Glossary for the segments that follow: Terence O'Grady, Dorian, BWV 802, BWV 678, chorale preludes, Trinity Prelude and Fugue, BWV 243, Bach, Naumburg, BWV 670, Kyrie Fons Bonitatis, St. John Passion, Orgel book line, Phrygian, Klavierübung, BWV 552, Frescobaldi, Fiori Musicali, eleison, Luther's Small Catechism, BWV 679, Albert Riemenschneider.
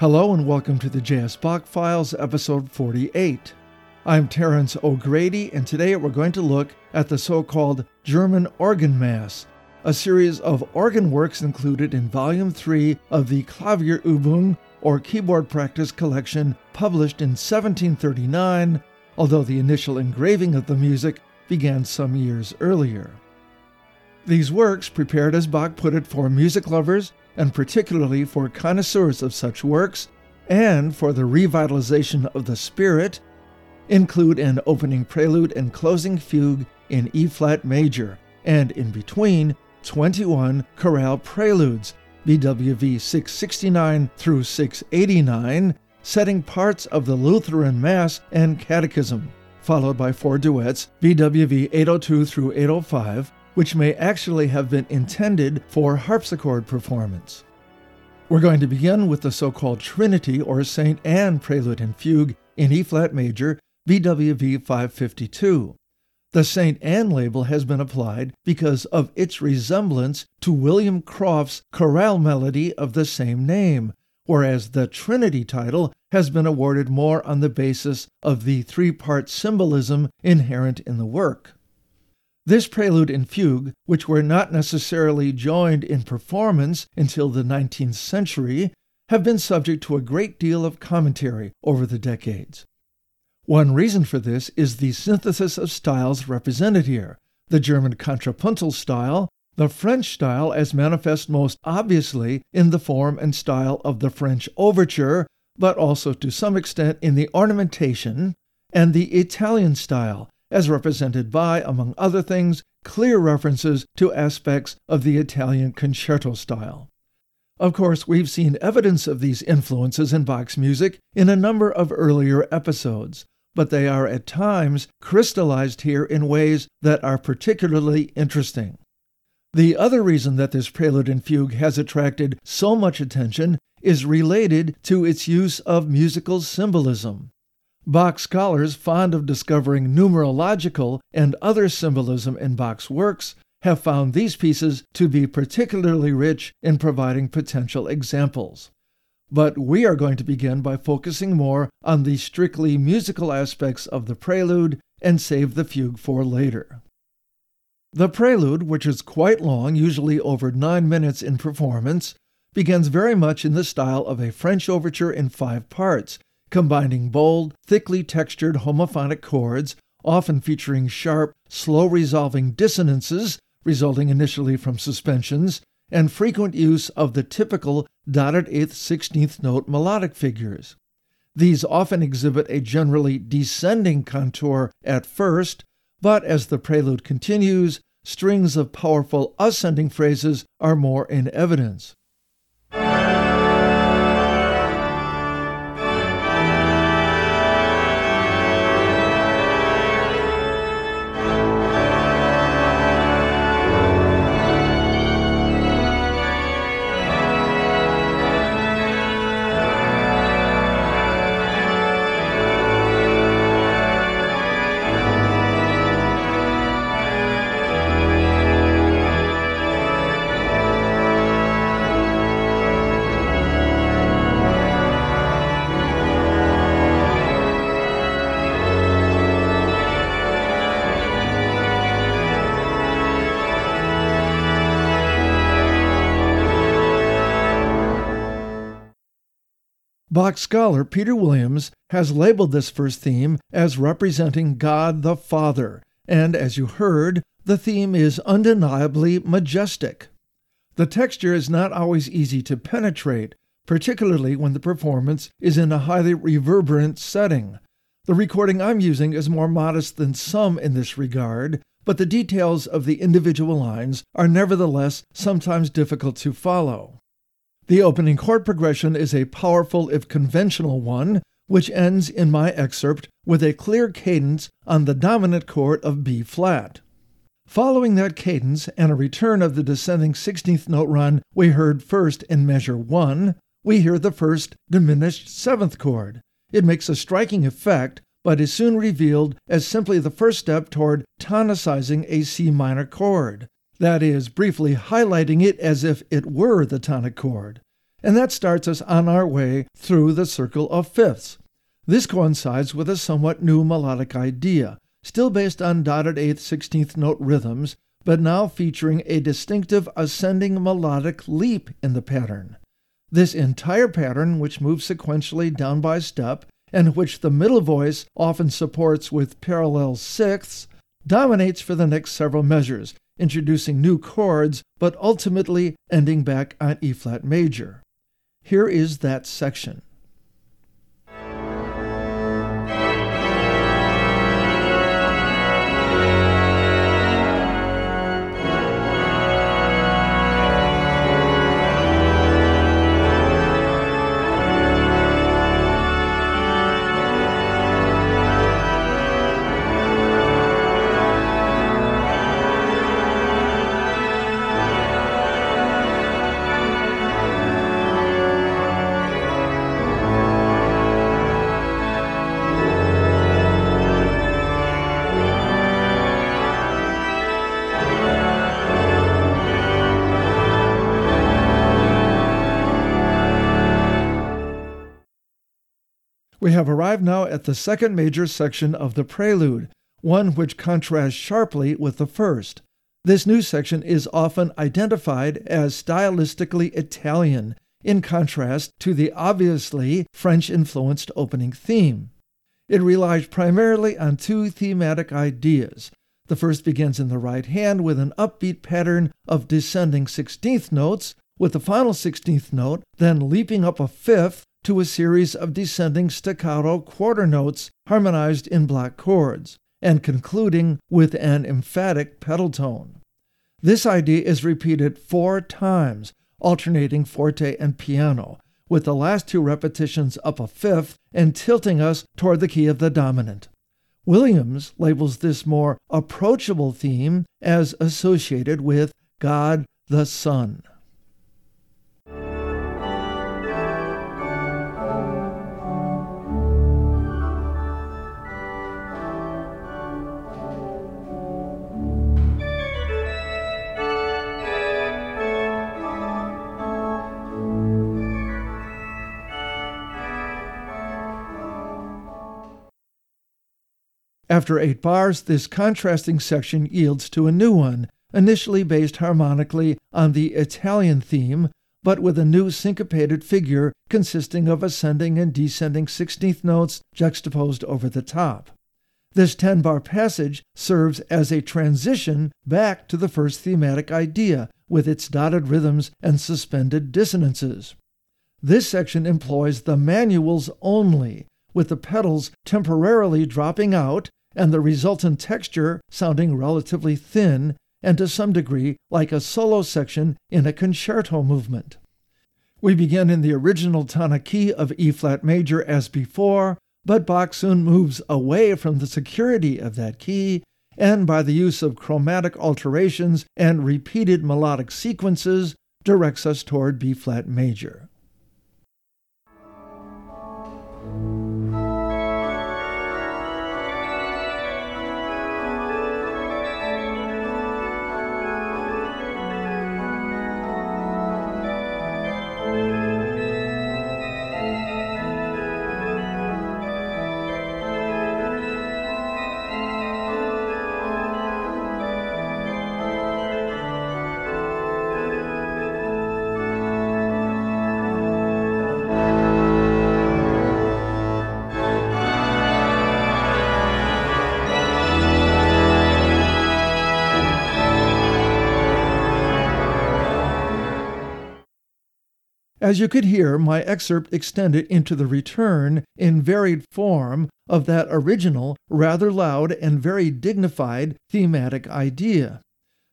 Hello and welcome to the J.S. Bach Files, episode 48. I'm Terence O'Grady, and today we're going to look at the so-called German Organ Mass, a series of organ works included in Volume 3 of the Klavierübung, or Keyboard Practice Collection, published in 1739, although the initial engraving of the music began some years earlier. These works, prepared as Bach put it for music lovers, and particularly for connoisseurs of such works, and for the revitalization of the spirit, include an opening prelude and closing fugue in E-flat major, and in between, 21 chorale preludes, BWV 669 through 689, setting parts of the Lutheran Mass and Catechism, followed by four duets, BWV 802 through 805, which may actually have been intended for harpsichord performance. We're going to begin with the so-called Trinity or St. Anne Prelude and Fugue in E-flat major, BWV 552. The St. Anne label has been applied because of its resemblance to William Croft's chorale melody of the same name, whereas the Trinity title has been awarded more on the basis of the three-part symbolism inherent in the work. This prelude and fugue, which were not necessarily joined in performance until the 19th century, have been subject to a great deal of commentary over the decades. One reason for this is the synthesis of styles represented here, the German contrapuntal style, the French style as manifest most obviously in the form and style of the French overture, but also to some extent in the ornamentation, and the Italian style, as represented by, among other things, clear references to aspects of the Italian concerto style. Of course, we've seen evidence of these influences in Bach's music in a number of earlier episodes, but they are at times crystallized here in ways that are particularly interesting. The other reason that this prelude and fugue has attracted so much attention is related to its use of musical symbolism. Bach scholars, fond of discovering numerological and other symbolism in Bach's works, have found these pieces to be particularly rich in providing potential examples. But we are going to begin by focusing more on the strictly musical aspects of the prelude and save the fugue for later. The prelude, which is quite long, usually over 9 minutes in performance, begins very much in the style of a French overture in 5 parts, combining bold, thickly textured homophonic chords, often featuring sharp, slow-resolving dissonances, resulting initially from suspensions, and frequent use of the typical dotted 8th, 16th note melodic figures. These often exhibit a generally descending contour at first, but as the prelude continues, strings of powerful ascending phrases are more in evidence. Bach scholar Peter Williams has labeled this first theme as representing God the Father, and as you heard, the theme is undeniably majestic. The texture is not always easy to penetrate, particularly when the performance is in a highly reverberant setting. The recording I'm using is more modest than some in this regard, but the details of the individual lines are nevertheless sometimes difficult to follow. The opening chord progression is a powerful, if conventional one, which ends in my excerpt with a clear cadence on the dominant chord of B flat. Following that cadence and a return of the descending 16th note run we heard first in measure 1, we hear the first diminished 7th chord. It makes a striking effect, but is soon revealed as simply the first step toward tonicizing a C minor chord. That is, briefly highlighting it as if it were the tonic chord. and that starts us on our way through the circle of fifths. This coincides with a somewhat new melodic idea, still based on dotted 8th, 16th note rhythms, but now featuring a distinctive ascending melodic leap in the pattern. This entire pattern, which moves sequentially down by step, and which the middle voice often supports with parallel sixths, dominates for the next several measures, introducing new chords, but ultimately ending back on E-flat major. Here is that section. We have arrived now at the second major section of the prelude, one which contrasts sharply with the first. This new section is often identified as stylistically Italian, in contrast to the obviously French-influenced opening theme. It relies primarily on two thematic ideas. The first begins in the right hand with an upbeat pattern of descending 16th notes, with the final 16th note then leaping up a fifth to a series of descending staccato quarter notes harmonized in block chords, and concluding with an emphatic pedal tone. This idea is repeated four times, alternating forte and piano, with the last two repetitions up a fifth and tilting us toward the key of the dominant. Williams labels this more approachable theme as associated with God the Son. After 8 bars, this contrasting section yields to a new one, initially based harmonically on the Italian theme, but with a new syncopated figure consisting of ascending and descending 16th notes juxtaposed over the top. This 10-bar passage serves as a transition back to the first thematic idea, with its dotted rhythms and suspended dissonances. This section employs the manuals only, with the pedals temporarily dropping out and the resultant texture sounding relatively thin and to some degree like a solo section in a concerto movement. We begin in the original tonic key of E-flat major as before, but Bach soon moves away from the security of that key, and by the use of chromatic alterations and repeated melodic sequences, directs us toward B-flat major. As you could hear, my excerpt extended into the return in varied form of that original, rather loud and very dignified thematic idea.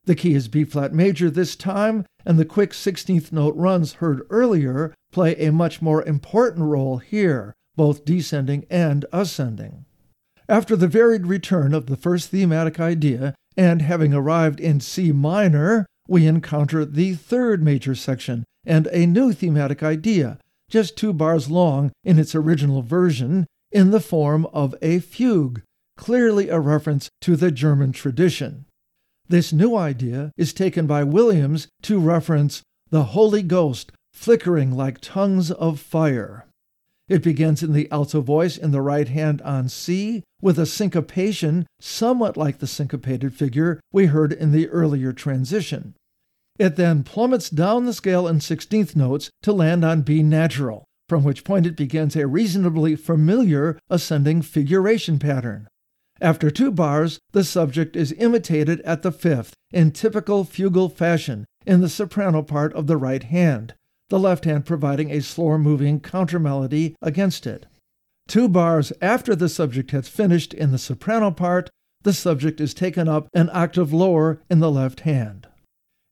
The key is B-flat major this time, and the quick 16th note runs heard earlier play a much more important role here, both descending and ascending. After the varied return of the first thematic idea, and having arrived in C minor, we encounter the third major section, and a new thematic idea, just 2 bars long in its original version, in the form of a fugue, clearly a reference to the German tradition. This new idea is taken by Williams to reference the Holy Ghost flickering like tongues of fire. It begins in the alto voice in the right hand on C, with a syncopation somewhat like the syncopated figure we heard in the earlier transition. It then plummets down the scale in 16th notes to land on B natural, from which point it begins a reasonably familiar ascending figuration pattern. After two bars, the subject is imitated at the fifth, in typical fugal fashion, in the soprano part of the right hand, the left hand providing a slower-moving countermelody against it. Two bars after the subject has finished in the soprano part, the subject is taken up an octave lower in the left hand.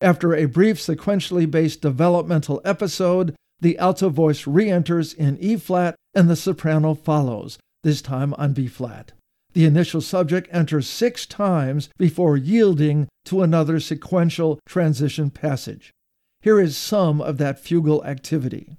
After a brief sequentially-based developmental episode, the alto voice re-enters in E-flat and the soprano follows, this time on B-flat. The initial subject enters six times before yielding to another sequential transition passage. Here is some of that fugal activity.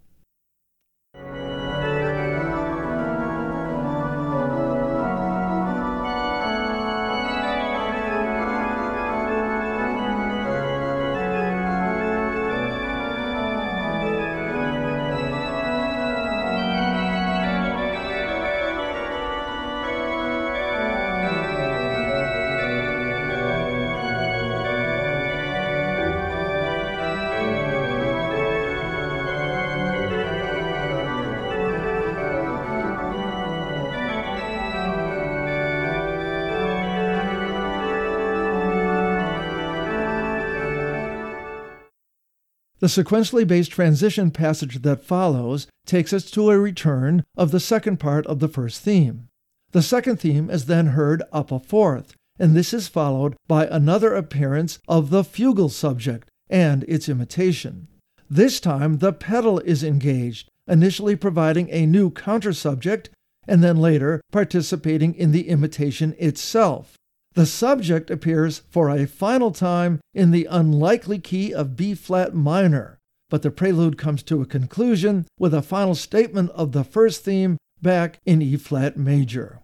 The sequentially-based transition passage that follows takes us to a return of the second part of the first theme. The second theme is then heard up a fourth, and this is followed by another appearance of the fugal subject and its imitation. This time the pedal is engaged, initially providing a new counter-subject, and then later participating in the imitation itself. The subject appears for a final time in the unlikely key of B-flat minor, but the prelude comes to a conclusion with a final statement of the first theme back in E-flat major.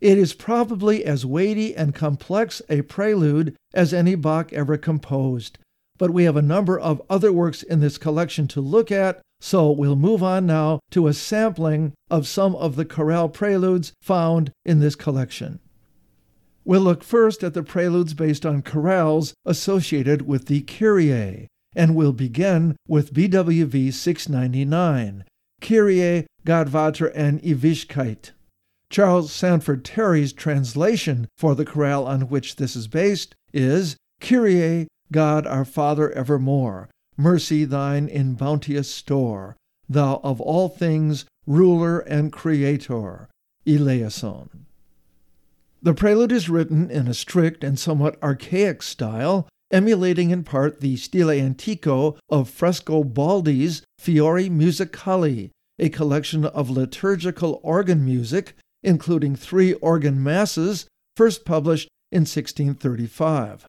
It is probably as weighty and complex a prelude as any Bach ever composed, but we have a number of other works in this collection to look at, so we'll move on now to a sampling of some of the chorale preludes found in this collection. We'll look first at the preludes based on chorales associated with the Kyrie, and we'll begin with BWV 699, Kyrie, Godvater and Ewigkeit. Charles Sanford Terry's translation for the chorale on which this is based is Kyrie, God our Father evermore, mercy thine in bounteous store, thou of all things ruler and creator, eleison. The prelude is written in a strict and somewhat archaic style, emulating in part the stile antico of Frescobaldi's Fiori Musicali, a collection of liturgical organ music, including three organ masses, first published in 1635.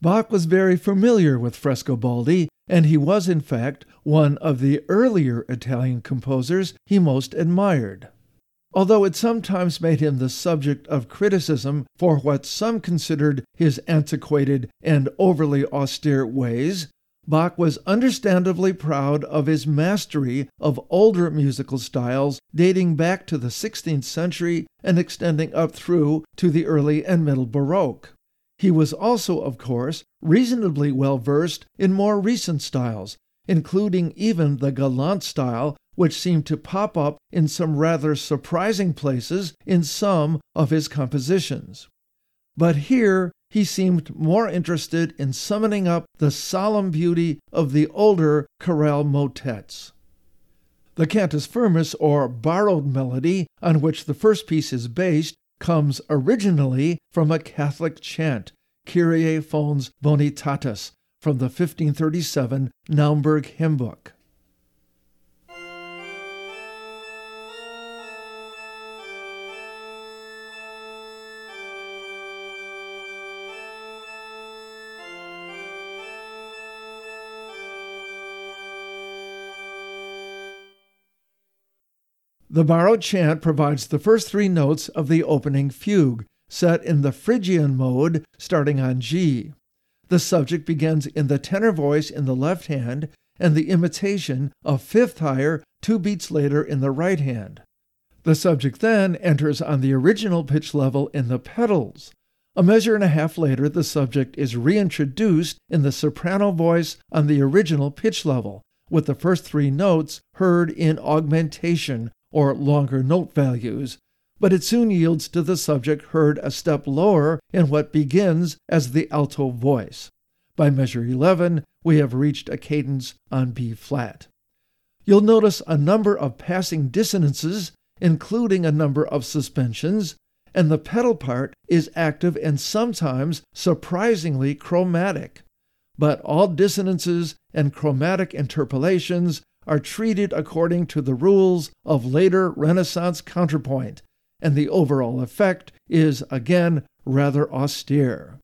Bach was very familiar with Frescobaldi, and he was, in fact, one of the earlier Italian composers he most admired. Although it sometimes made him the subject of criticism for what some considered his antiquated and overly austere ways, Bach was understandably proud of his mastery of older musical styles dating back to the 16th century and extending up through to the early and middle Baroque. He was also, of course, reasonably well versed in more recent styles, including even the galant style, which seemed to pop up in some rather surprising places in some of his compositions. But here he seemed more interested in summoning up the solemn beauty of the older chorale motets. The cantus firmus, or borrowed melody, on which the first piece is based, comes originally from a Catholic chant, Kyrie Fons Bonitatis, from the 1537 Naumburg hymn book. The borrowed chant provides the first three notes of the opening fugue, set in the Phrygian mode, starting on G. The subject begins in the tenor voice in the left hand and the imitation of fifth higher 2 beats later in the right hand. The subject then enters on the original pitch level in the pedals. A measure and a half later, the subject is reintroduced in the soprano voice on the original pitch level, with the first 3 notes heard in augmentation or longer note values, but it soon yields to the subject heard a step lower in what begins as the alto voice. By measure 11, we have reached a cadence on B flat. You'll notice a number of passing dissonances, including a number of suspensions, and the pedal part is active and sometimes surprisingly chromatic. But all dissonances and chromatic interpolations are treated according to the rules of later Renaissance counterpoint, and the overall effect is, again, rather austere.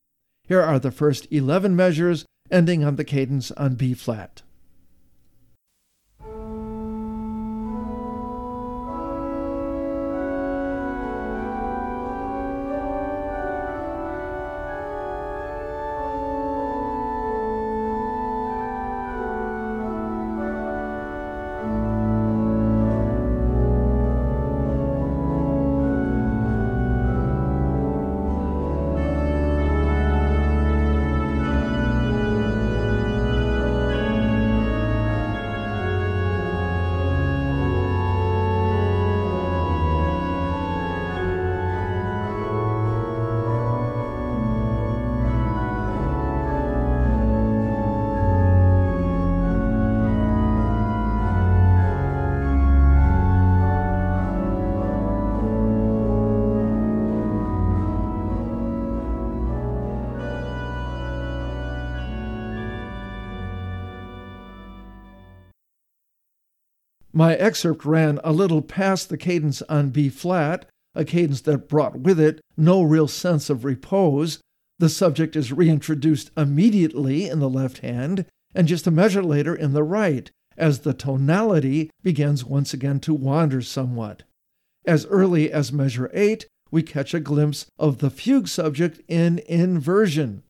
Here are the first 11 measures, ending on the cadence on B flat. My excerpt ran a little past the cadence on B flat, a cadence that brought with it no real sense of repose. The subject is reintroduced immediately in the left hand, and just a measure later in the right, as the tonality begins once again to wander somewhat. As early as measure 8, we catch a glimpse of the fugue subject in inversion,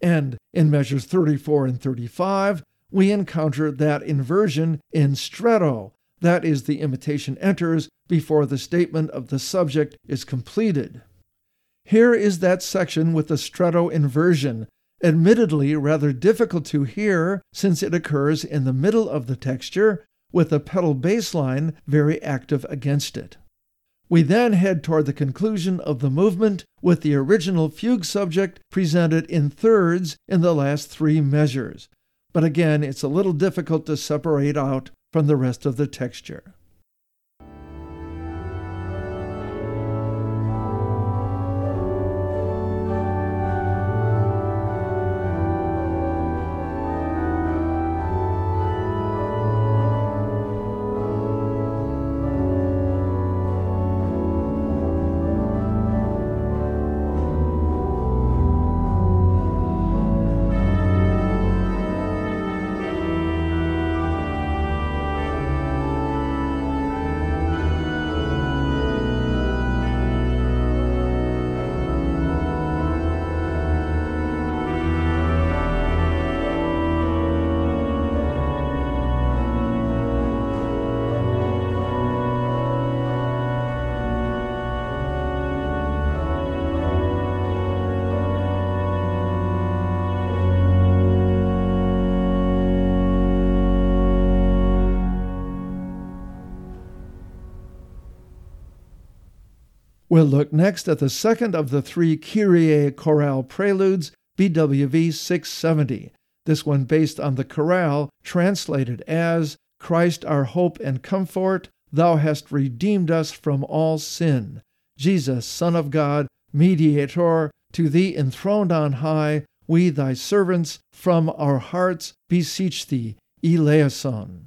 and in measures 34 and 35, we encounter that inversion in stretto. That is, the imitation enters before the statement of the subject is completed. Here is that section with the stretto inversion, admittedly rather difficult to hear since it occurs in the middle of the texture, with the pedal bass line very active against it. We then head toward the conclusion of the movement with the original fugue subject presented in thirds in the last 3 measures, but again it's a little difficult to separate out from the rest of the texture. We'll look next at the second of the 3 Kyrie chorale preludes, BWV 670, this one based on the chorale translated as Christ our hope and comfort, thou hast redeemed us from all sin. Jesus, Son of God, Mediator, to thee enthroned on high, we thy servants from our hearts beseech thee, eleison.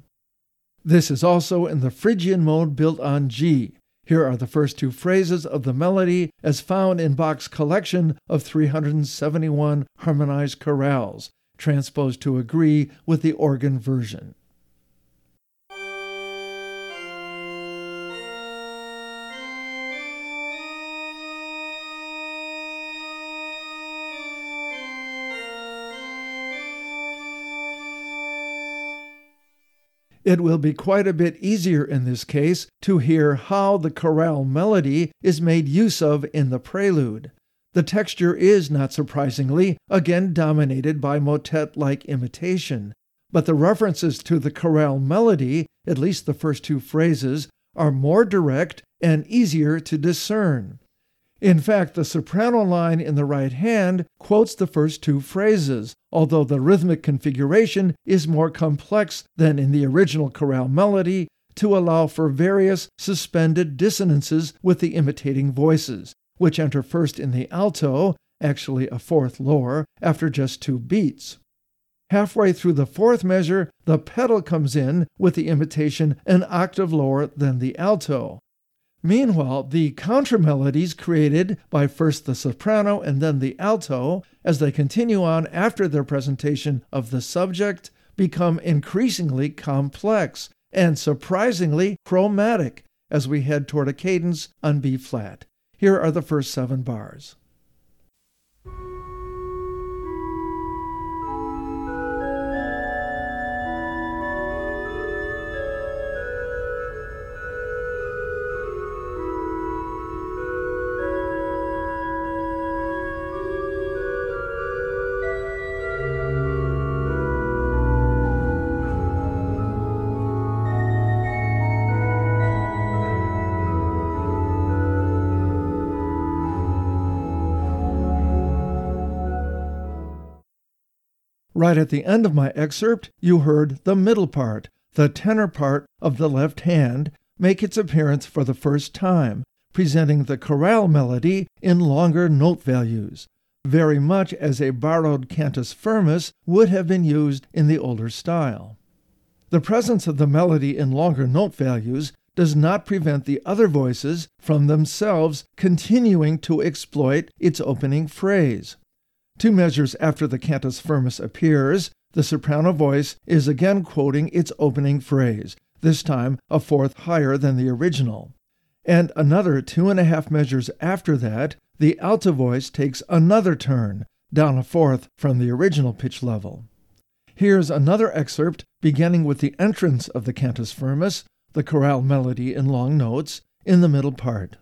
This is also in the Phrygian mode built on G. Here are the first 2 phrases of the melody as found in Bach's collection of 371 harmonized chorales, transposed to agree with the organ version. It will be quite a bit easier in this case to hear how the chorale melody is made use of in the prelude. The texture is, not surprisingly, again dominated by motet-like imitation, but the references to the chorale melody, at least the first two phrases, are more direct and easier to discern. In fact, the soprano line in the right hand quotes the first two phrases, although the rhythmic configuration is more complex than in the original chorale melody to allow for various suspended dissonances with the imitating voices, which enter first in the alto, actually a fourth lower, after just two beats. Halfway through the fourth measure, the pedal comes in with the imitation an octave lower than the alto. Meanwhile, the countermelodies created by first the soprano and then the alto, as they continue on after their presentation of the subject, become increasingly complex and surprisingly chromatic as we head toward a cadence on B flat. Here are the first seven bars. Right at the end of my excerpt, you heard the middle part, the tenor part of the left hand, make its appearance for the first time, presenting the chorale melody in longer note values, very much as a borrowed cantus firmus would have been used in the older style. The presence of the melody in longer note values does not prevent the other voices from themselves continuing to exploit its opening phrase. Two measures after the cantus firmus appears, the soprano voice is again quoting its opening phrase, this time a fourth higher than the original. And another 2.5 measures after that, the alto voice takes another turn, down a fourth from the original pitch level. Here's another excerpt beginning with the entrance of the cantus firmus, the chorale melody in long notes, in the middle part.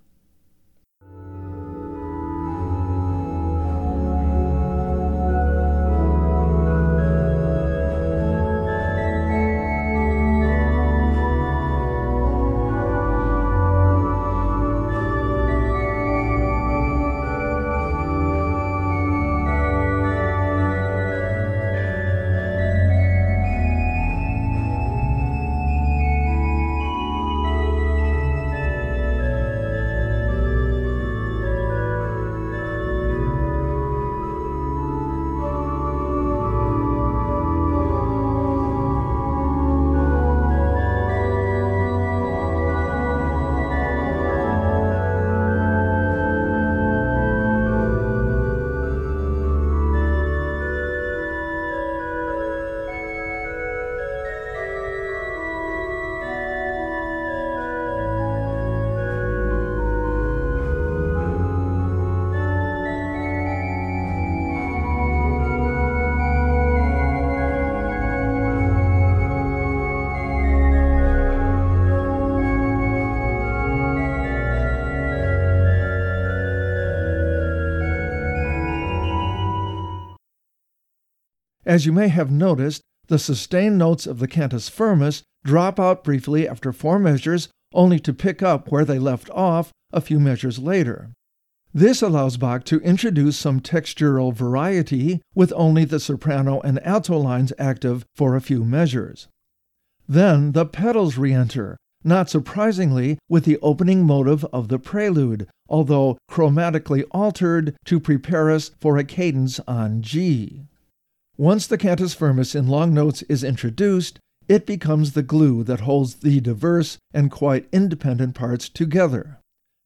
As you may have noticed, the sustained notes of the cantus firmus drop out briefly after four measures, only to pick up where they left off a few measures later. This allows Bach to introduce some textural variety with only the soprano and alto lines active for a few measures. Then the pedals re-enter, not surprisingly with the opening motive of the prelude, although chromatically altered to prepare us for a cadence on G. Once the cantus firmus in long notes is introduced, it becomes the glue that holds the diverse and quite independent parts together.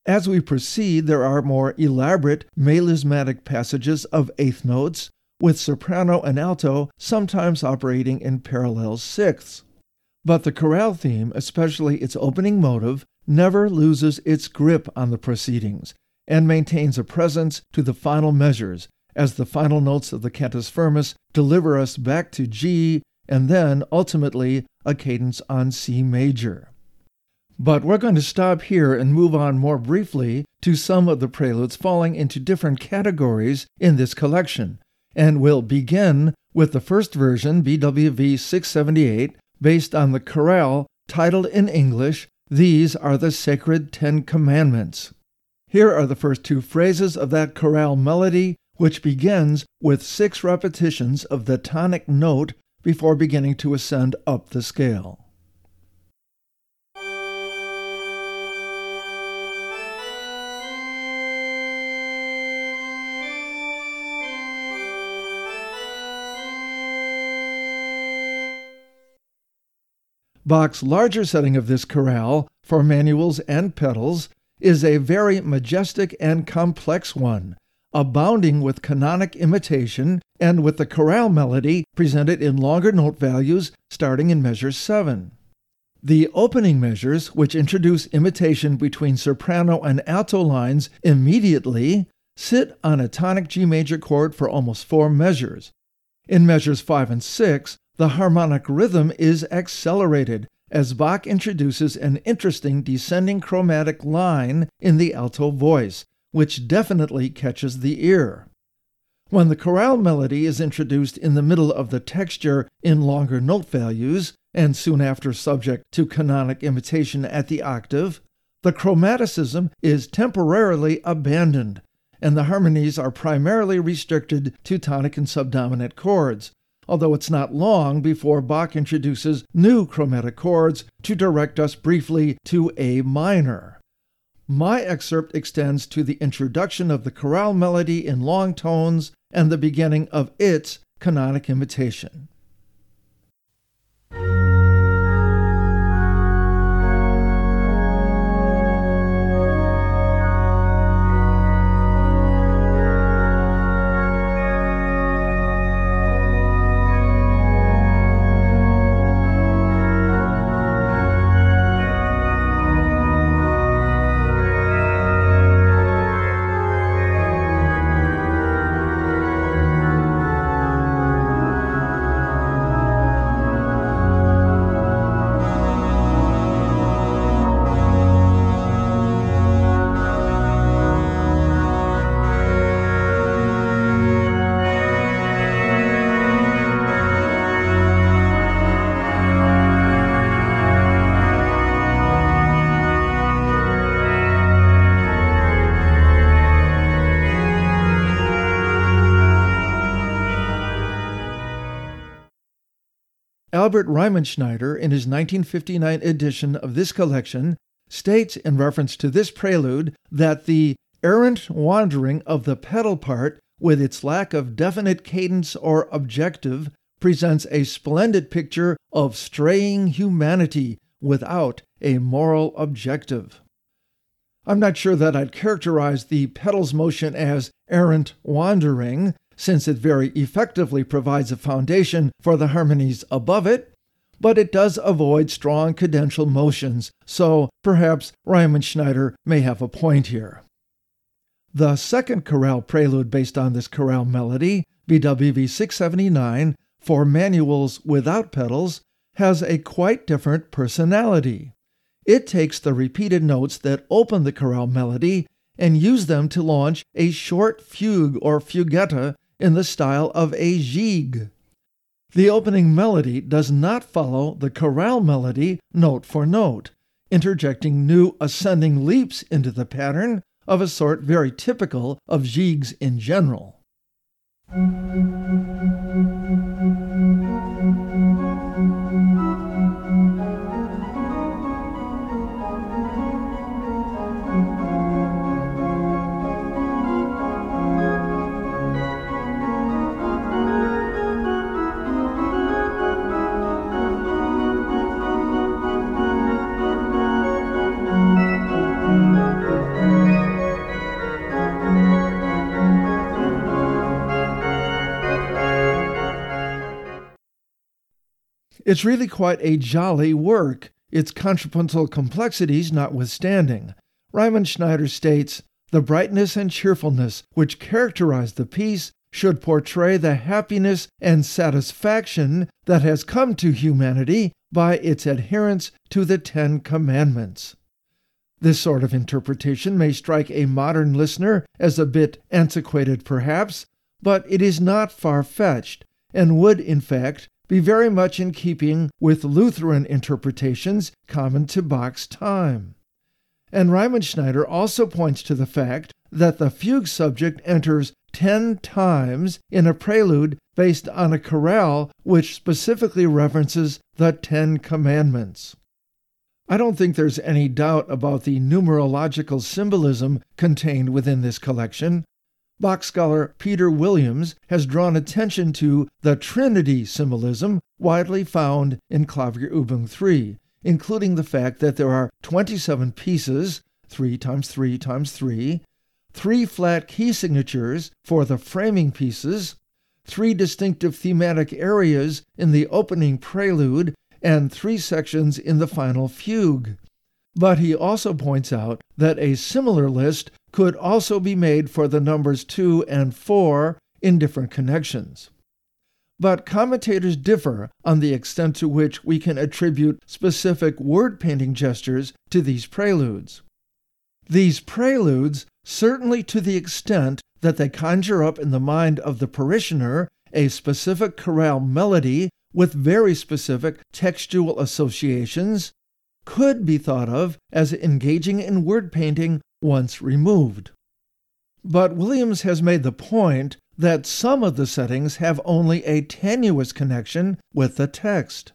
As we proceed, there are more elaborate melismatic passages of eighth notes, with soprano and alto sometimes operating in parallel sixths. But the chorale theme, especially its opening motive, never loses its grip on the proceedings and maintains a presence to the final measures, as the final notes of the cantus firmus deliver us back to G and then, ultimately, a cadence on C major. But we're going to stop here and move on more briefly to some of the preludes falling into different categories in this collection, and we'll begin with the first version, BWV 678, based on the chorale, titled in English, These Are the Sacred Ten Commandments. Here are the first two phrases of that chorale melody, which begins with 6 repetitions of the tonic note before beginning to ascend up the scale. Bach's larger setting of this chorale, for manuals and pedals, is a very majestic and complex one, abounding with canonic imitation and with the chorale melody presented in longer note values starting in measure 7. The opening measures, which introduce imitation between soprano and alto lines immediately, sit on a tonic G major chord for almost 4 measures. In measures 5 and 6, the harmonic rhythm is accelerated as Bach introduces an interesting descending chromatic line in the alto voice, which definitely catches the ear. When the chorale melody is introduced in the middle of the texture in longer note values, and soon after subject to canonic imitation at the octave, the chromaticism is temporarily abandoned, and the harmonies are primarily restricted to tonic and subdominant chords, although it's not long before Bach introduces new chromatic chords to direct us briefly to A minor. My excerpt extends to the introduction of the chorale melody in long tones and the beginning of its canonic imitation. Albert Riemenschneider, in his 1959 edition of this collection, states in reference to this prelude that the errant wandering of the pedal part, with its lack of definite cadence or objective, presents a splendid picture of straying humanity without a moral objective. I'm not sure that I'd characterize the pedal's motion as errant wandering, since it very effectively provides a foundation for the harmonies above it, but it does avoid strong cadential motions, so perhaps Riemenschneider may have a point here. The second chorale prelude based on this chorale melody, BWV 679, for manuals without pedals, has a quite different personality. It takes the repeated notes that open the chorale melody and use them to launch a short fugue or fugetta in the style of a gigue. The opening melody does not follow the chorale melody note for note, interjecting new ascending leaps into the pattern of a sort very typical of gigues in general. It's really quite a jolly work, its contrapuntal complexities notwithstanding. Riemenschneider states, "The brightness and cheerfulness which characterize the piece should portray the happiness and satisfaction that has come to humanity by its adherence to the 10 Commandments. This sort of interpretation may strike a modern listener as a bit antiquated perhaps, but it is not far-fetched, and would, in fact, be very much in keeping with Lutheran interpretations common to Bach's time. And Riemenschneider also points to the fact that the fugue subject enters 10 times in a prelude based on a chorale which specifically references the 10 Commandments. I don't think there's any doubt about the numerological symbolism contained within this collection. Bach scholar Peter Williams has drawn attention to the Trinity symbolism widely found in Klavierübung III, including the fact that there are 27 pieces, 3 × 3 × 3, 3 flat key signatures for the framing pieces, 3 distinctive thematic areas in the opening prelude, and 3 sections in the final fugue. But he also points out that a similar list could also be made for the numbers 2 and 4 in different connections. But commentators differ on the extent to which we can attribute specific word-painting gestures to these preludes. These preludes, certainly to the extent that they conjure up in the mind of the parishioner a specific chorale melody with very specific textual associations, could be thought of as engaging in word painting once removed. But Williams has made the point that some of the settings have only a tenuous connection with the text.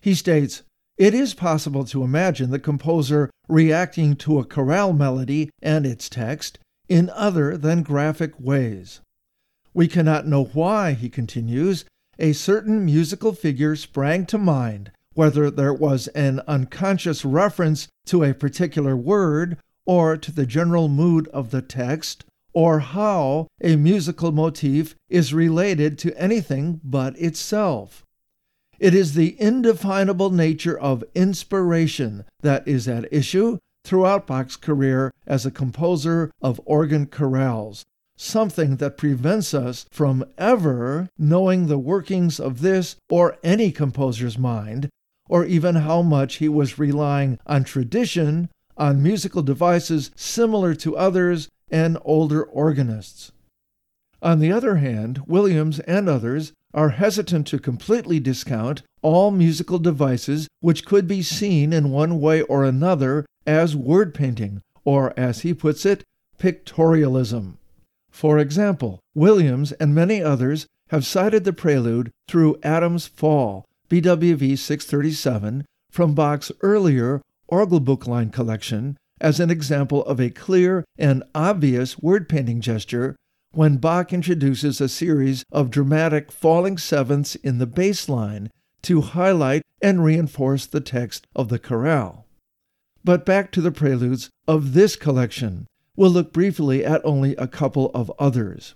He states, "It is possible to imagine the composer reacting to a chorale melody and its text in other than graphic ways. We cannot know why," he continues, "a certain musical figure sprang to mind, whether there was an unconscious reference to a particular word or to the general mood of the text, or how a musical motif is related to anything but itself. It is the indefinable nature of inspiration that is at issue throughout Bach's career as a composer of organ chorales, something that prevents us from ever knowing the workings of this or any composer's mind, or even how much he was relying on tradition, on musical devices similar to others and older organists." On the other hand, Williams and others are hesitant to completely discount all musical devices which could be seen in one way or another as word painting, or, as he puts it, pictorialism. For example, Williams and many others have cited the prelude through Adam's Fall, BWV 637, from Bach's earlier Orgel book line collection as an example of a clear and obvious word-painting gesture when Bach introduces a series of dramatic falling sevenths in the bass line to highlight and reinforce the text of the chorale. But back to the preludes of this collection. We'll look briefly at only a couple of others.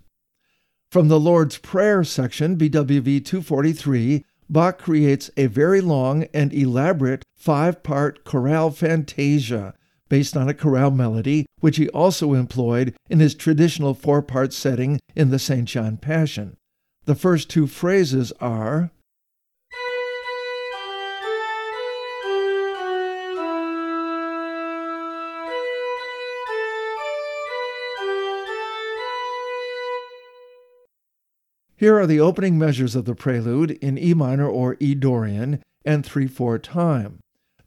From the Lord's Prayer section, BWV 243, Bach creates a very long and elaborate 5-part chorale fantasia based on a chorale melody, which he also employed in his traditional 4-part setting in the St. John Passion. The first 2 phrases are Here are the opening measures of the prelude in E minor or E Dorian and 3/4 time.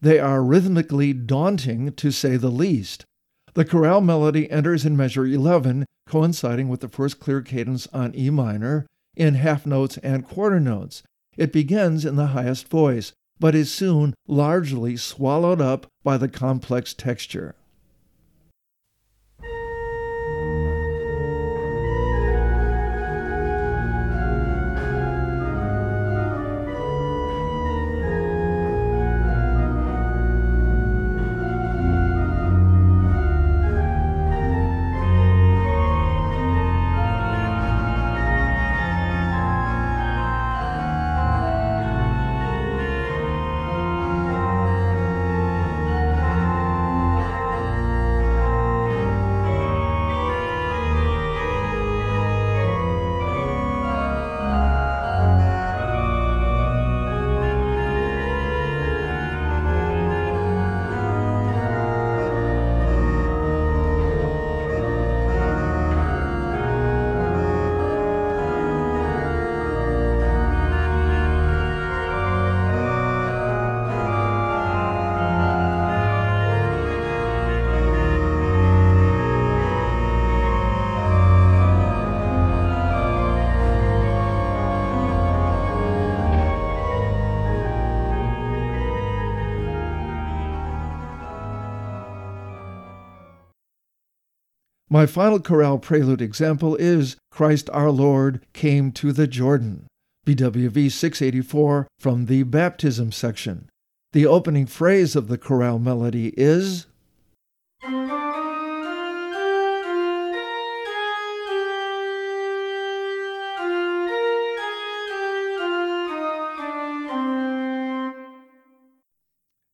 They are rhythmically daunting, to say the least. The chorale melody enters in measure 11, coinciding with the first clear cadence on E minor, in half notes and quarter notes. It begins in the highest voice, but is soon largely swallowed up by the complex texture. My final chorale prelude example is Christ Our Lord Came to the Jordan, BWV 684 from the Baptism section. The opening phrase of the chorale melody is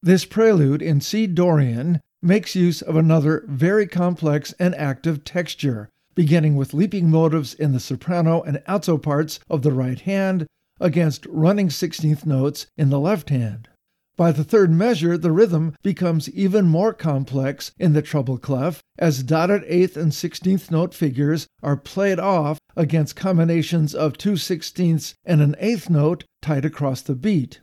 This prelude in C Dorian makes use of another very complex and active texture, beginning with leaping motives in the soprano and alto parts of the right hand against running 16th notes in the left hand. By the third measure, the rhythm becomes even more complex in the treble clef as dotted 8th and 16th note figures are played off against combinations of 2 16ths and an 8th note tied across the beat.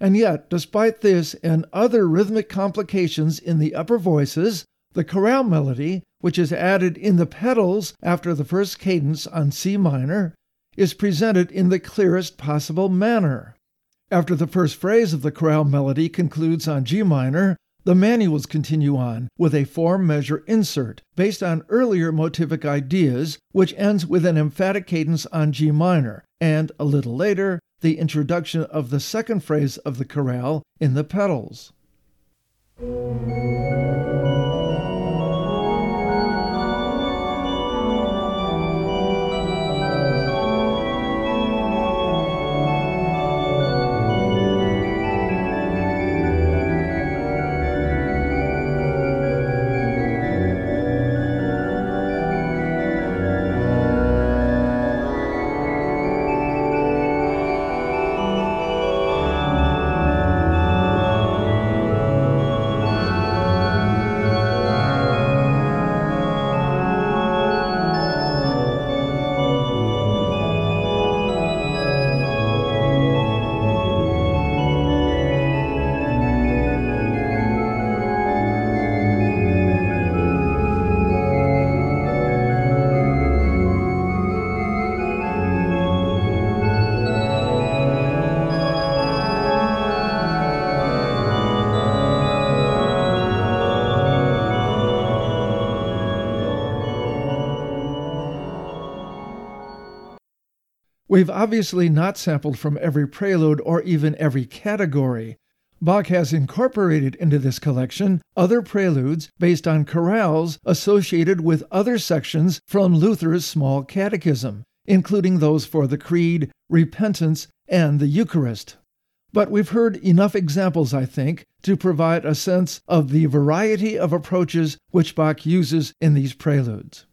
And yet, despite this and other rhythmic complications in the upper voices, the chorale melody, which is added in the pedals after the first cadence on C minor, is presented in the clearest possible manner. After the first phrase of the chorale melody concludes on G minor, the manuals continue on with a four-measure insert based on earlier motivic ideas, which ends with an emphatic cadence on G minor, and a little later, the introduction of the second phrase of the chorale in the pedals. We've obviously not sampled from every prelude or even every category. Bach has incorporated into this collection other preludes based on chorales associated with other sections from Luther's Small Catechism, including those for the Creed, Repentance, and the Eucharist. But we've heard enough examples, I think, to provide a sense of the variety of approaches which Bach uses in these preludes.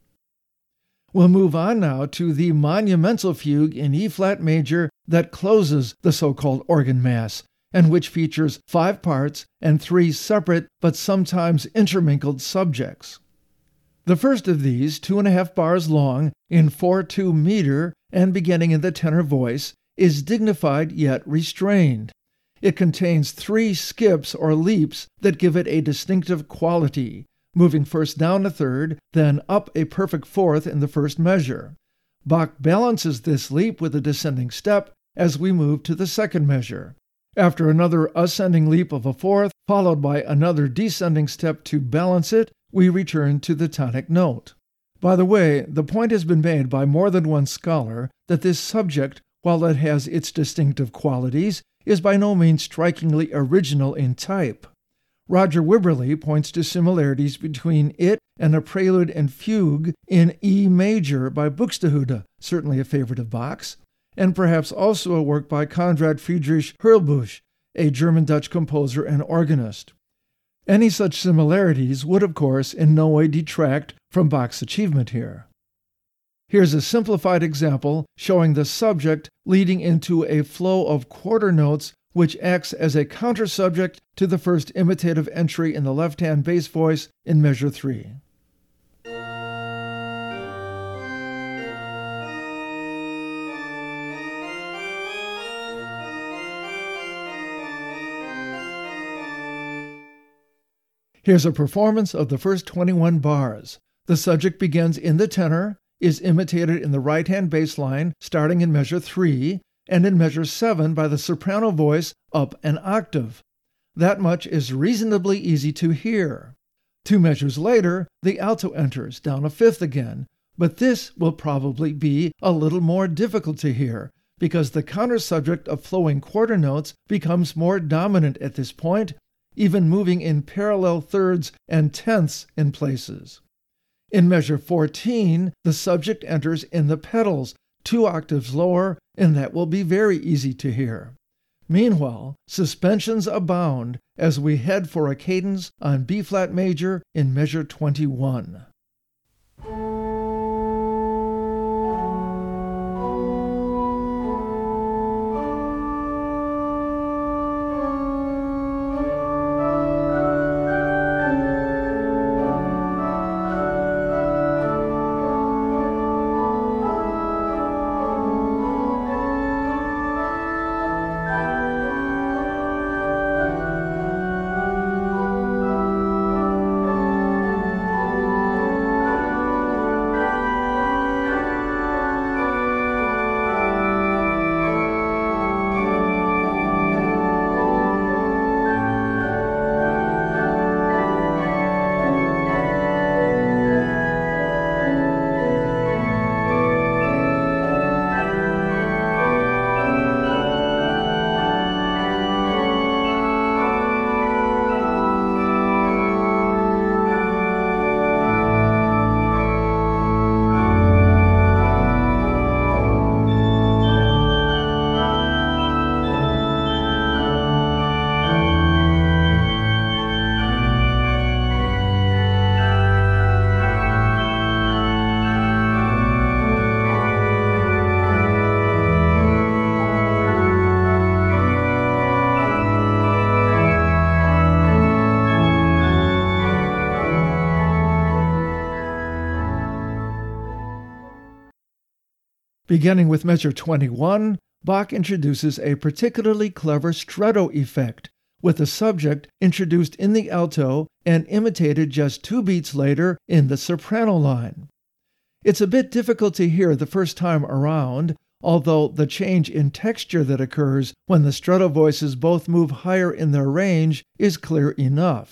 We'll move on now to the monumental fugue in E-flat major that closes the so-called Organ Mass, and which features 5 parts and 3 separate but sometimes intermingled subjects. The first of these, 2.5 bars long, in 4/2 meter and beginning in the tenor voice, is dignified yet restrained. It contains 3 skips or leaps that give it a distinctive quality, moving first down a third, then up a perfect fourth in the first measure. Bach balances this leap with a descending step as we move to the second measure. After another ascending leap of a fourth, followed by another descending step to balance it, we return to the tonic note. By the way, the point has been made by more than one scholar that this subject, while it has its distinctive qualities, is by no means strikingly original in type. Roger Wibberley points to similarities between it and a prelude and fugue in E major by Buxtehude, certainly a favorite of Bach's, and perhaps also a work by Konrad Friedrich Hurlbusch, a German-Dutch composer and organist. Any such similarities would, of course, in no way detract from Bach's achievement here. Here's a simplified example showing the subject leading into a flow of quarter notes which acts as a counter-subject to the first imitative entry in the left-hand bass voice in measure 3. Here's a performance of the first 21 bars. The subject begins in the tenor, is imitated in the right-hand bass line starting in measure 3, and in measure 7 by the soprano voice up an octave. That much is reasonably easy to hear. Two measures later, the alto enters, down a fifth again, but this will probably be a little more difficult to hear, because the counter-subject of flowing quarter notes becomes more dominant at this point, even moving in parallel thirds and tenths in places. In measure 14, the subject enters in the pedals, 2 octaves lower, and that will be very easy to hear. Meanwhile, suspensions abound as we head for a cadence on B-flat major in measure 21. Beginning with measure 21, Bach introduces a particularly clever stretto effect, with the subject introduced in the alto and imitated just 2 beats later in the soprano line. It's a bit difficult to hear the first time around, although the change in texture that occurs when the stretto voices both move higher in their range is clear enough.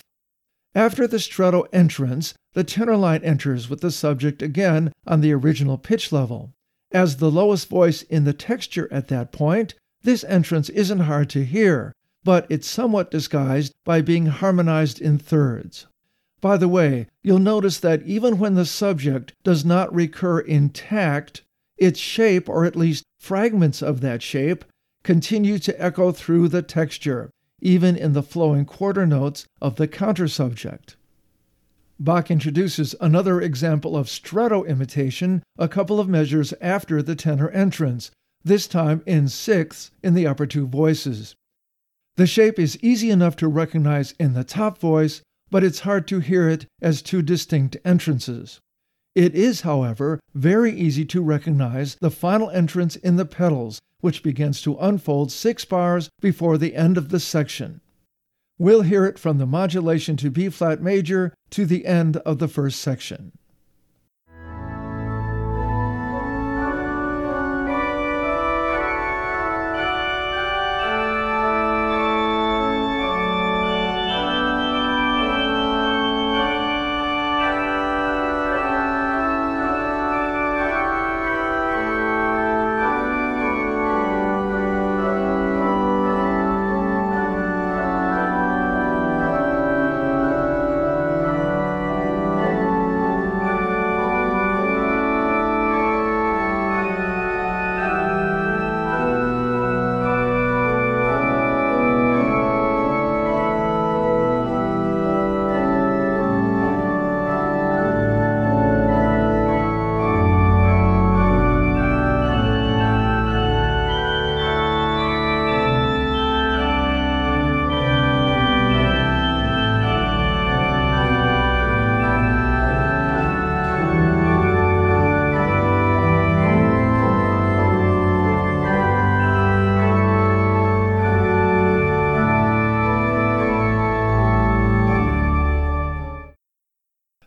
After the stretto entrance, the tenor line enters with the subject again on the original pitch level. As the lowest voice in the texture at that point, this entrance isn't hard to hear, but it's somewhat disguised by being harmonized in thirds. By the way, you'll notice that even when the subject does not recur intact, its shape, or at least fragments of that shape, continue to echo through the texture, even in the flowing quarter notes of the counter-subject. Bach introduces another example of stretto imitation a couple of measures after the tenor entrance, this time in sixths in the upper 2 voices. The shape is easy enough to recognize in the top voice, but it's hard to hear it as 2 distinct entrances. It is, however, very easy to recognize the final entrance in the pedals, which begins to unfold 6 bars before the end of the section. We'll hear it from the modulation to B-flat major to the end of the first section.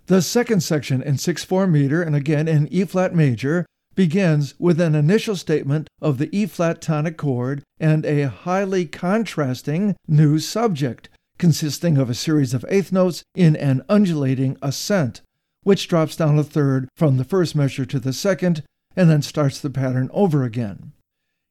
The second section in 6/4 meter, and again in E-flat major, begins with an initial statement of the E-flat tonic chord and a highly contrasting new subject, consisting of a series of eighth notes in an undulating ascent, which drops down a third from the first measure to the second, and then starts the pattern over again.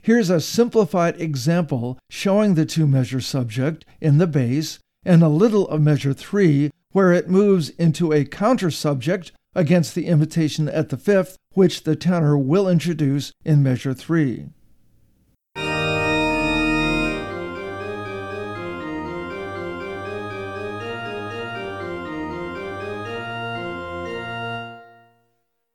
Here's a simplified example showing the two-measure subject in the bass and a little of measure 3, where it moves into a counter subject against the imitation at the fifth, which the tenor will introduce in measure 3.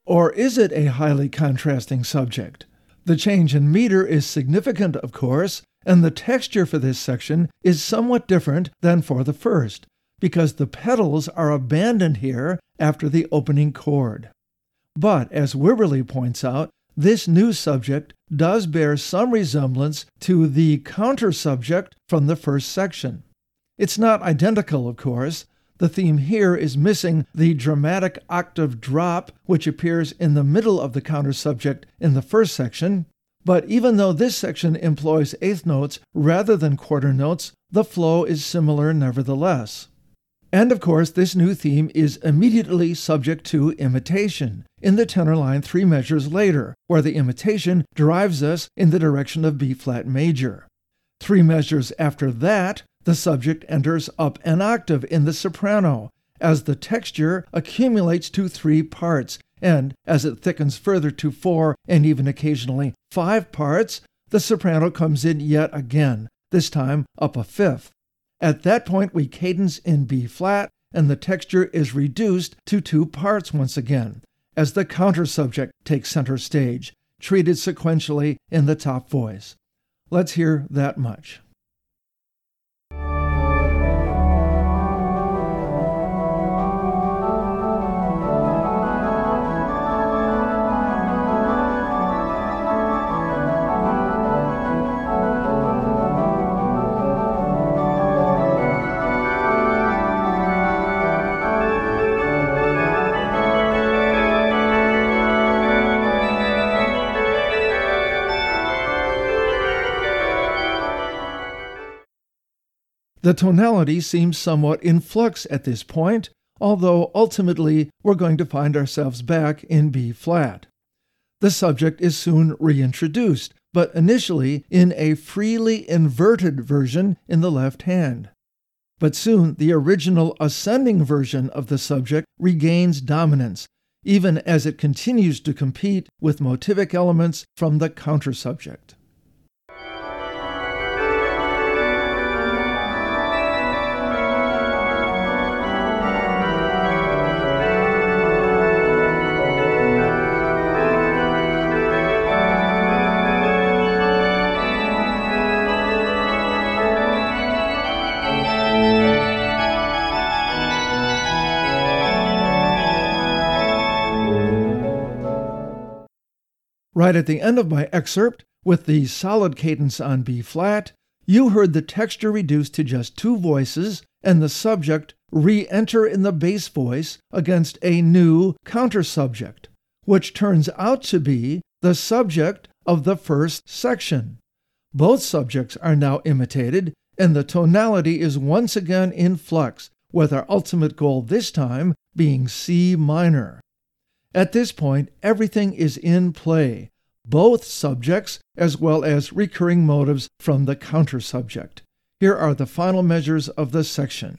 Or is it a highly contrasting subject? The change in meter is significant, of course, and the texture for this section is somewhat different than for the first, because the pedals are abandoned here after the opening chord. But, as Wibberley points out, this new subject does bear some resemblance to the counter subject from the first section. It's not identical, of course. The theme here is missing the dramatic octave drop which appears in the middle of the counter subject in the first section, but even though this section employs eighth notes rather than quarter notes, the flow is similar nevertheless. And of course, this new theme is immediately subject to imitation in the tenor line 3 measures later, where the imitation drives us in the direction of B-flat major. 3 measures after that, the subject enters up an octave in the soprano, as the texture accumulates to 3 parts, and as it thickens further to 4 and even occasionally 5 parts, the soprano comes in yet again, this time up a fifth. At that point we cadence in B-flat, and the texture is reduced to 2 parts once again, as the counter subject takes center stage, treated sequentially in the top voice. Let's hear that much. The tonality seems somewhat in flux at this point, although ultimately we're going to find ourselves back in B-flat. The subject is soon reintroduced, but initially in a freely inverted version in the left hand. But soon the original ascending version of the subject regains dominance, even as it continues to compete with motivic elements from the counter subject. Right at the end of my excerpt, with the solid cadence on B-flat, you heard the texture reduced to just 2 voices and the subject re-enter in the bass voice against a new counter-subject, which turns out to be the subject of the first section. Both subjects are now imitated, and the tonality is once again in flux, with our ultimate goal this time being C minor. At this point, everything is in play, both subjects as well as recurring motives from the counter subject. Here are the final measures of the section.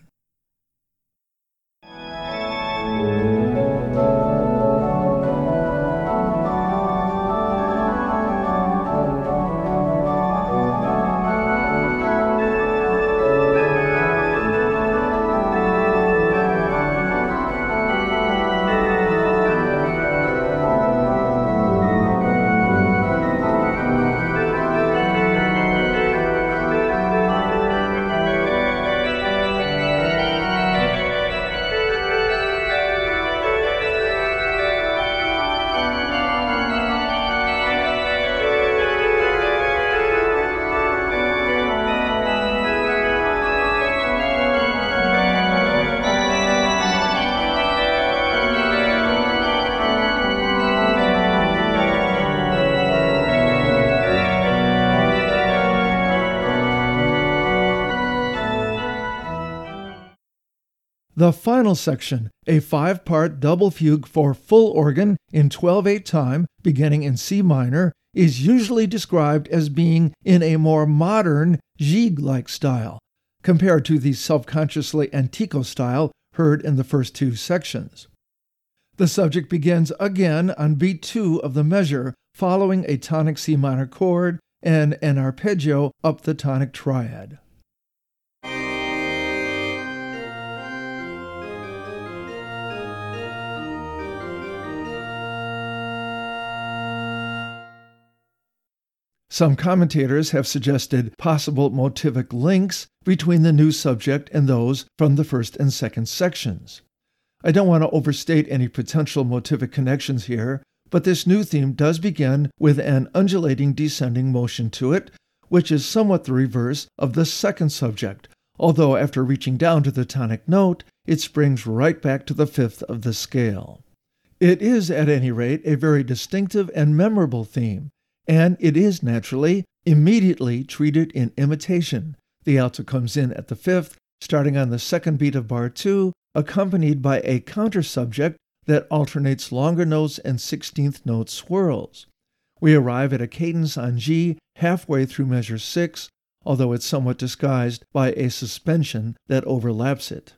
The final section, a 5-part double fugue for full organ in 12/8 time, beginning in C minor, is usually described as being in a more modern Gigue-like style, compared to the self-consciously antico style heard in the first two sections. The subject begins again on beat 2 of the measure, following a tonic C minor chord and an arpeggio up the tonic triad. Some commentators have suggested possible motivic links between the new subject and those from the first and second sections. I don't want to overstate any potential motivic connections here, but this new theme does begin with an undulating descending motion to it, which is somewhat the reverse of the second subject, although after reaching down to the tonic note, it springs right back to the fifth of the scale. It is, at any rate, a very distinctive and memorable theme, and it is naturally immediately treated in imitation. The alto comes in at the fifth, starting on the second beat of bar 2, accompanied by a counter subject that alternates longer notes and 16th note swirls. We arrive at a cadence on G halfway through measure 6, although it's somewhat disguised by a suspension that overlaps it.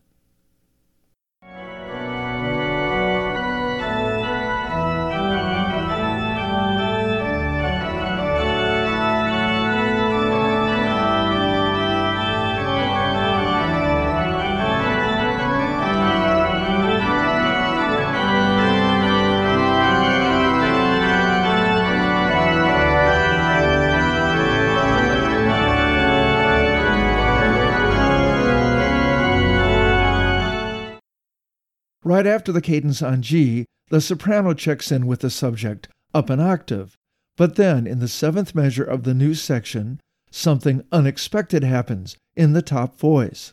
Right after the cadence on G, the soprano checks in with the subject, up an octave. But then, in the seventh measure of the new section, something unexpected happens in the top voice.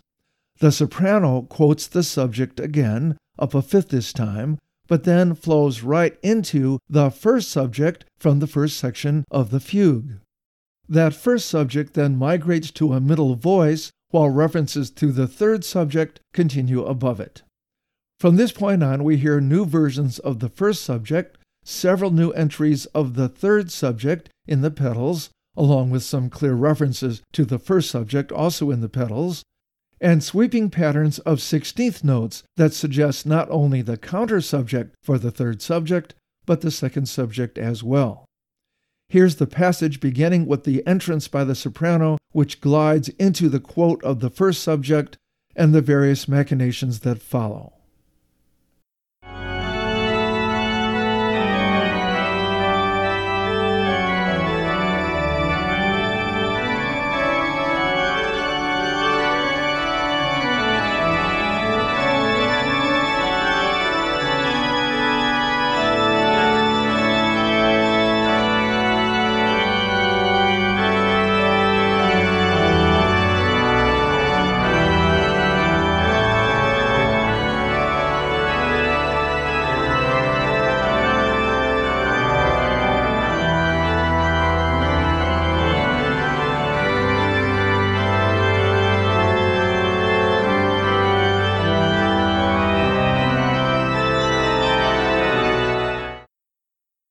The soprano quotes the subject again, up a fifth this time, but then flows right into the first subject from the first section of the fugue. That first subject then migrates to a middle voice, while references to the third subject continue above it. From this point on, we hear new versions of the first subject, several new entries of the third subject in the pedals, along with some clear references to the first subject also in the pedals, and sweeping patterns of 16th notes that suggest not only the counter subject for the third subject, but the second subject as well. Here's the passage beginning with the entrance by the soprano, which glides into the quote of the first subject and the various machinations that follow.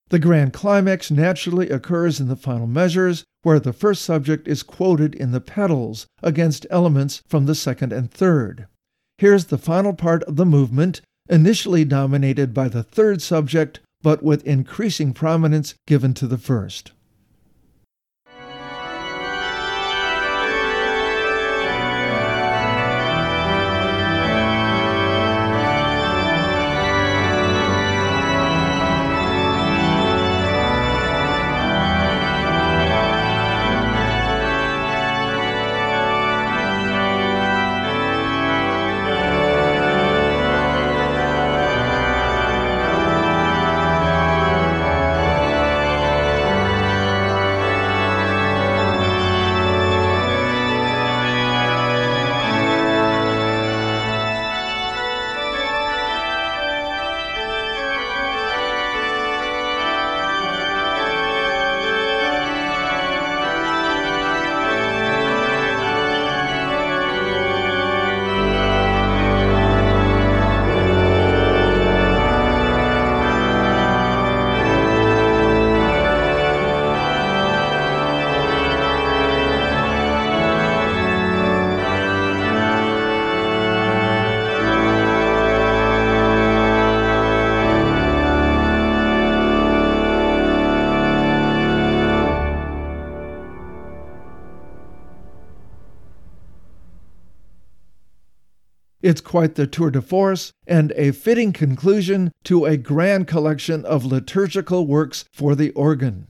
The grand climax naturally occurs in the final measures, where the first subject is quoted in the pedals against elements from the second and third. Here's the final part of the movement, initially dominated by the third subject, but with increasing prominence given to the first. It's quite the tour de force and a fitting conclusion to a grand collection of liturgical works for the organ.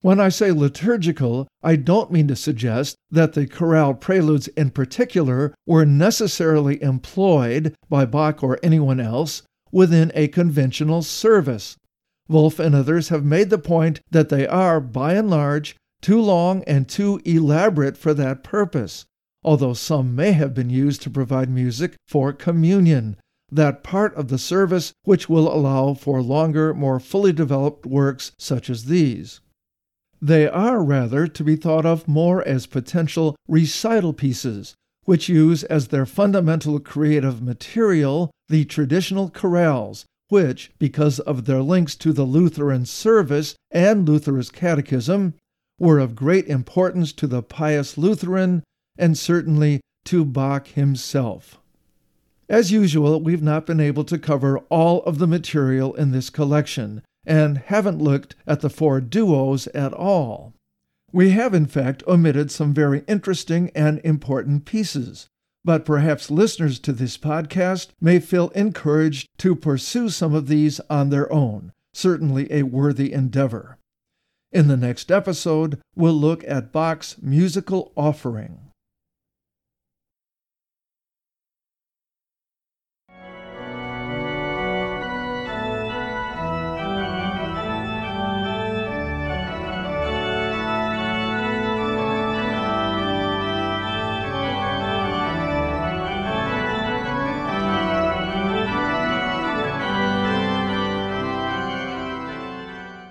When I say liturgical, I don't mean to suggest that the chorale preludes in particular were necessarily employed by Bach or anyone else within a conventional service. Wolff and others have made the point that they are, by and large, too long and too elaborate for that purpose, although some may have been used to provide music for communion, that part of the service which will allow for longer, more fully developed works such as these. They are rather to be thought of more as potential recital pieces, which use as their fundamental creative material the traditional chorales, which, because of their links to the Lutheran service and Luther's catechism, were of great importance to the pious Lutheran and certainly to Bach himself. As usual, we've not been able to cover all of the material in this collection, and haven't looked at the four duos at all. We have, in fact, omitted some very interesting and important pieces, but perhaps listeners to this podcast may feel encouraged to pursue some of these on their own, certainly a worthy endeavor. In the next episode, we'll look at Bach's musical offering.